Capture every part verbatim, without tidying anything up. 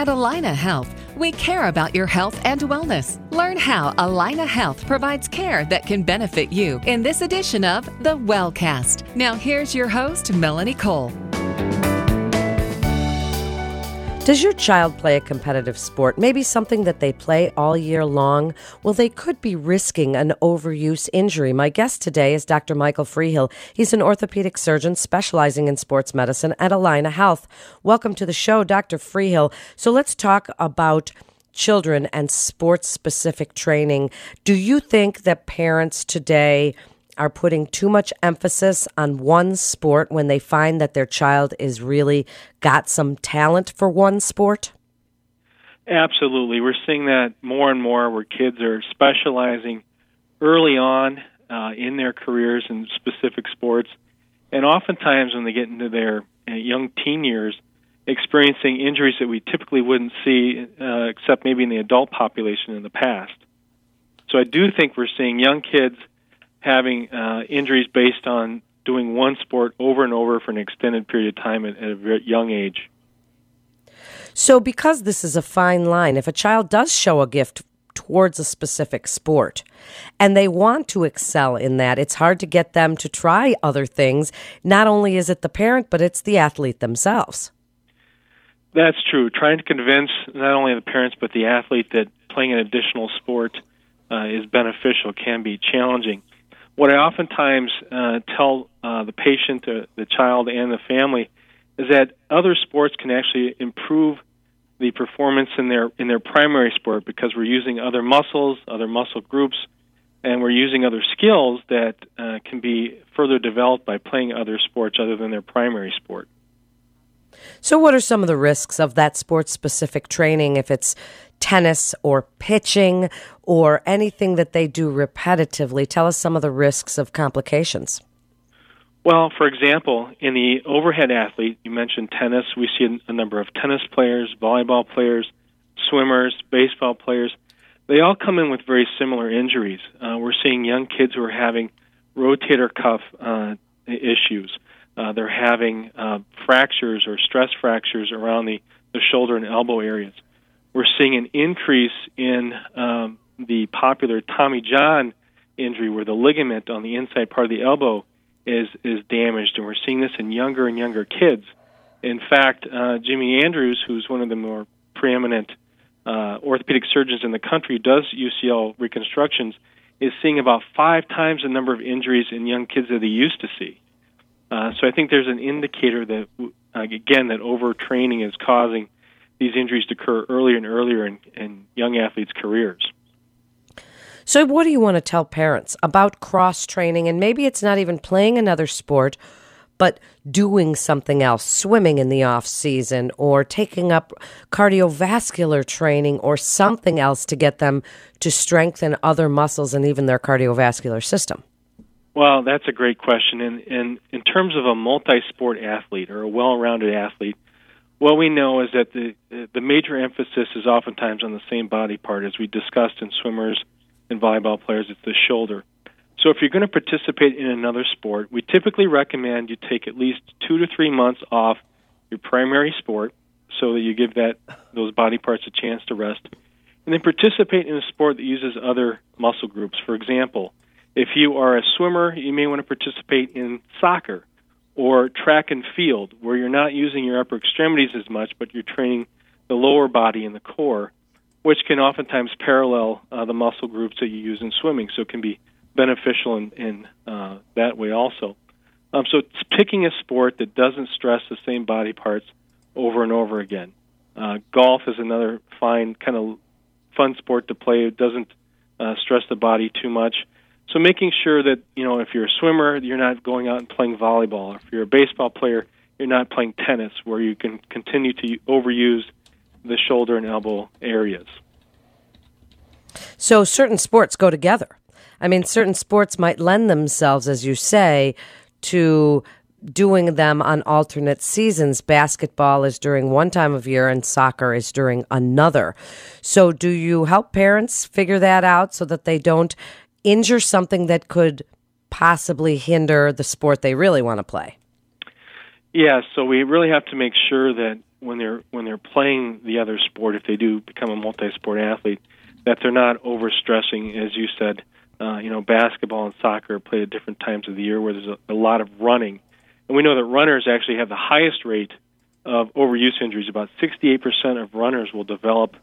At Allina Health, we care about your health and wellness. Learn how Allina Health provides care that can benefit you in this edition of The Wellcast. Now here's your host, Melanie Cole. Does your child play a competitive sport? Maybe something that they play all year long? Well, they could be risking an overuse injury. My guest today is Doctor Michael Freehill. He's an orthopedic surgeon specializing in sports medicine at Allina Health. Welcome to the show, Doctor Freehill. So let's talk about children and sports-specific training. Do you think that parents today are putting too much emphasis on one sport when they find that their child is really got some talent for one sport? Absolutely. We're seeing that more and more where kids are specializing early on uh, in their careers in specific sports. And oftentimes when they get into their uh, young teen years, experiencing injuries that we typically wouldn't see uh, except maybe in the adult population in the past. So I do think we're seeing young kids having uh, injuries based on doing one sport over and over for an extended period of time at, at a very young age. So because this is a fine line, if a child does show a gift towards a specific sport and they want to excel in that, it's hard to get them to try other things. Not only is it the parent, but it's the athlete themselves. That's true. Trying to convince not only the parents but the athlete that playing an additional sport uh, is beneficial can be challenging. What I oftentimes uh, tell uh, the patient, uh, the child, and the family is that other sports can actually improve the performance in their in their primary sport because we're using other muscles, other muscle groups, and we're using other skills that uh, can be further developed by playing other sports other than their primary sport. So what are some of the risks of that sports-specific training if it's tennis or pitching or anything that they do repetitively? Tell us some of the risks of complications. Well, for example, in the overhead athlete, you mentioned tennis. We see a number of tennis players, volleyball players, swimmers, baseball players. They all come in with very similar injuries. Uh, we're seeing young kids who are having rotator cuff uh, issues. Uh, they're having uh, fractures or stress fractures around the, the shoulder and elbow areas. We're seeing an increase in um, the popular Tommy John injury where the ligament on the inside part of the elbow is, is damaged, and we're seeing this in younger and younger kids. In fact, uh, Jimmy Andrews, who's one of the more preeminent uh, orthopedic surgeons in the country, does U C L reconstructions, is seeing about five times the number of injuries in young kids that he used to see. Uh, so I think there's an indicator that, uh, again, that overtraining is causing these injuries to occur earlier and earlier in, in young athletes' careers. So what do you want to tell parents about cross-training? And maybe it's not even playing another sport, but doing something else, swimming in the off-season or taking up cardiovascular training or something else to get them to strengthen other muscles and even their cardiovascular system. Well, that's a great question. And, and in terms of a multi-sport athlete or a well-rounded athlete, what we know is that the the major emphasis is oftentimes on the same body part, as we discussed in swimmers and volleyball players, it's the shoulder. So if you're going to participate in another sport, we typically recommend you take at least two to three months off your primary sport so that you give that those body parts a chance to rest, and then participate in a sport that uses other muscle groups. For example, if you are a swimmer, you may want to participate in soccer or track and field, where you're not using your upper extremities as much, but you're training the lower body and the core, which can oftentimes parallel uh, the muscle groups that you use in swimming, so it can be beneficial in, in uh, that way also. Um, so it's picking a sport that doesn't stress the same body parts over and over again. Uh, golf is another fine, kind of fun sport to play. It doesn't uh, stress the body too much. So making sure that, you know, if you're a swimmer, you're not going out and playing volleyball. If you're a baseball player, you're not playing tennis, where you can continue to overuse the shoulder and elbow areas. So certain sports go together. I mean, certain sports might lend themselves, as you say, to doing them on alternate seasons. Basketball is during one time of year and soccer is during another. So do you help parents figure that out so that they don't injure something that could possibly hinder the sport they really want to play? Yeah, so we really have to make sure that when they're when they're playing the other sport, if they do become a multi-sport athlete, that they're not overstressing, as you said. Uh, you know, basketball and soccer are played at different times of the year where there's a, a lot of running. And we know that runners actually have the highest rate of overuse injuries. About sixty-eight percent of runners will develop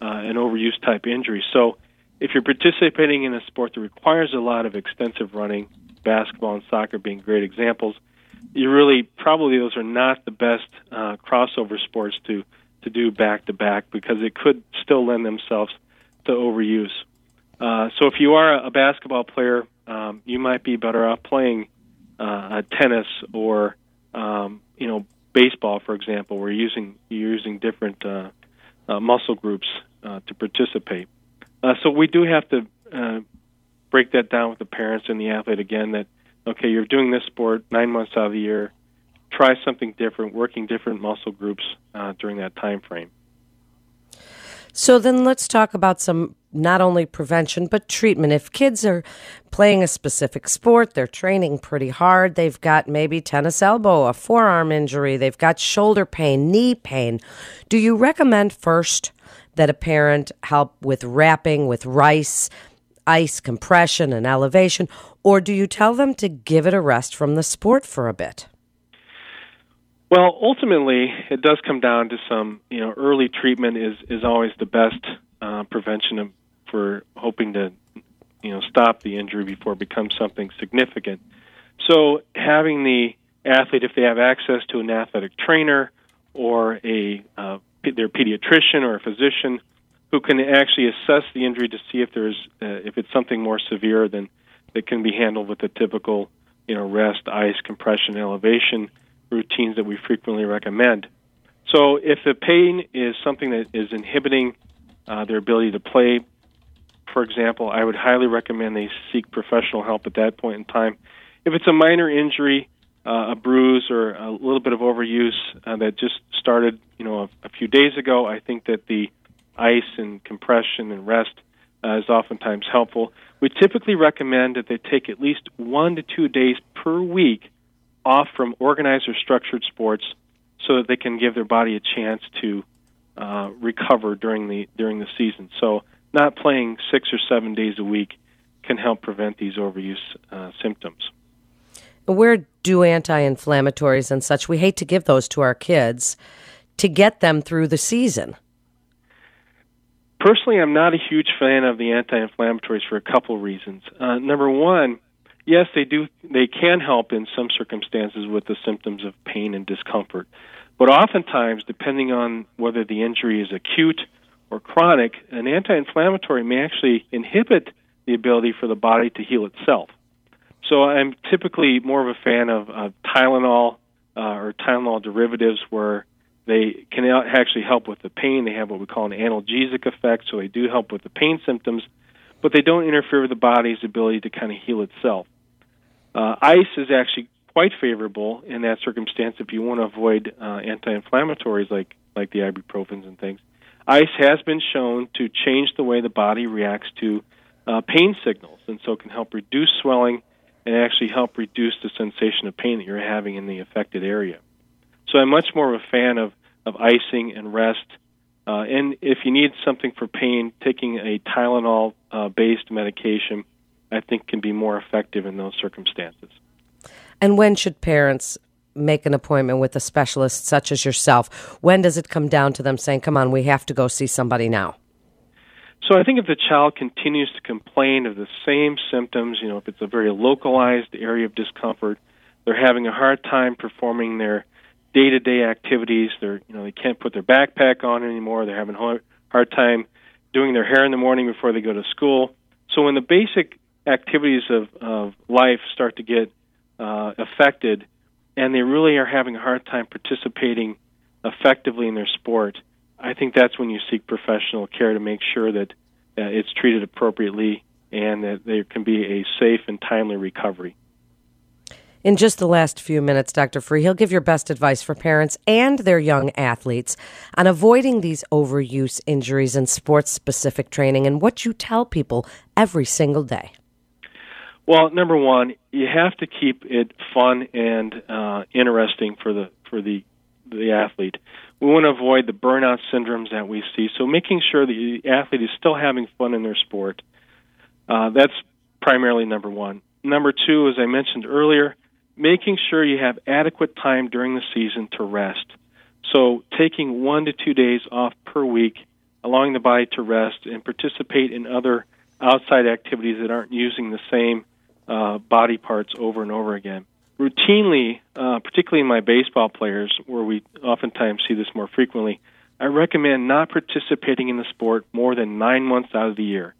uh, an overuse-type injury. So if you're participating in a sport that requires a lot of extensive running, basketball and soccer being great examples, you really probably those are not the best uh, crossover sports to, to do back-to-back because it could still lend themselves to overuse. Uh, so if you are a basketball player, um, you might be better off playing uh, tennis or, um, you know, baseball, for example, where you're using, you're using different uh, uh, muscle groups uh, to participate. Uh, so we do have to uh, break that down with the parents and the athlete again that, okay, you're doing this sport nine months out of the year. Try something different, working different muscle groups uh, during that time frame. So then let's talk about some not only prevention, but treatment. If kids are playing a specific sport, they're training pretty hard, they've got maybe tennis elbow, a forearm injury, they've got shoulder pain, knee pain, do you recommend first that a parent help with wrapping, with rice, ice, compression, and elevation, or do you tell them to give it a rest from the sport for a bit? Well, ultimately, it does come down to some, you know, early treatment is, is always the best uh, prevention of, for hoping to, you know, stop the injury before it becomes something significant. So having the athlete, if they have access to an athletic trainer or a uh, their pediatrician or a physician who can actually assess the injury to see if there's uh, if it's something more severe than that can be handled with the typical, you know, rest, ice, compression, elevation routines that we frequently recommend. So if the pain is something that is inhibiting uh, their ability to play, for example, I would highly recommend they seek professional help at that point in time. If it's a minor injury, uh, a bruise or a little bit of overuse uh, that just started, you know, a, a few days ago, I think that the ice and compression and rest uh, is oftentimes helpful. We typically recommend that they take at least one to two days per week off from organized or structured sports so that they can give their body a chance to uh, recover during the during the season. So not playing six or seven days a week can help prevent these overuse uh, symptoms. Where do anti-inflammatories and such, we hate to give those to our kids, to get them through the season? Personally, I'm not a huge fan of the anti-inflammatories for a couple reasons. Uh, number one, yes, they do. They can help in some circumstances with the symptoms of pain and discomfort. But oftentimes, depending on whether the injury is acute or chronic, an anti-inflammatory may actually inhibit the ability for the body to heal itself. So I'm typically more of a fan of, of Tylenol uh, or Tylenol derivatives where they can actually help with the pain. They have what we call an analgesic effect, so they do help with the pain symptoms, but they don't interfere with the body's ability to kind of heal itself. Uh, ice is actually quite favorable in that circumstance if you want to avoid uh, anti-inflammatories like, like the ibuprofens and things. Ice has been shown to change the way the body reacts to uh, pain signals, and so it can help reduce swelling and actually help reduce the sensation of pain that you're having in the affected area. So I'm much more of a fan of, of icing and rest. Uh, and if you need something for pain, taking a Tylenol-based uh, medication I think can be more effective in those circumstances. And when should parents make an appointment with a specialist such as yourself? When does it come down to them saying, come on, we have to go see somebody now? So I think if the child continues to complain of the same symptoms, you know, if it's a very localized area of discomfort, they're having a hard time performing their day-to-day activities, they're, you know, they can't put their backpack on anymore, they're having a hard time doing their hair in the morning before they go to school. So when the basic activities of, of life start to get uh, affected, and they really are having a hard time participating effectively in their sport, I think that's when you seek professional care to make sure that uh, it's treated appropriately and that there can be a safe and timely recovery. In just the last few minutes, Doctor Freehill, give your best advice for parents and their young athletes on avoiding these overuse injuries in sports-specific training and what you tell people every single day. Well, number one, you have to keep it fun and uh, interesting for the for the the athlete. We want to avoid the burnout syndromes that we see. So making sure that the athlete is still having fun in their sport, uh, that's primarily number one. Number two, as I mentioned earlier, making sure you have adequate time during the season to rest. So taking one to two days off per week, allowing the body to rest and participate in other outside activities that aren't using the same uh, body parts over and over again. Routinely, uh, particularly in my baseball players, where we oftentimes see this more frequently, I recommend not participating in the sport more than nine months out of the year.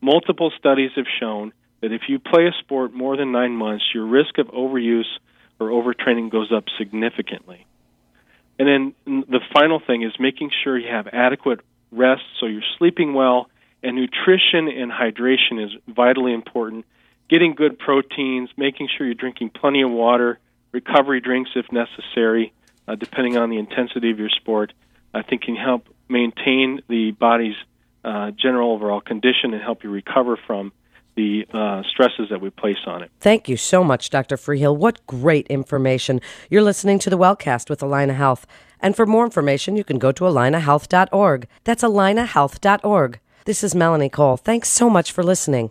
Multiple studies have shown that if you play a sport more than nine months, your risk of overuse or overtraining goes up significantly. And then the final thing is making sure you have adequate rest so you're sleeping well, and nutrition and hydration is vitally important. Getting good proteins, making sure you're drinking plenty of water, recovery drinks if necessary, uh, depending on the intensity of your sport, I think can help maintain the body's uh, general overall condition and help you recover from the uh, stresses that we place on it. Thank you so much, Doctor Freehill. What great information. You're listening to The Wellcast with Allina Health. And for more information, you can go to allina health dot org. That's allina health dot org. This is Melanie Cole. Thanks so much for listening.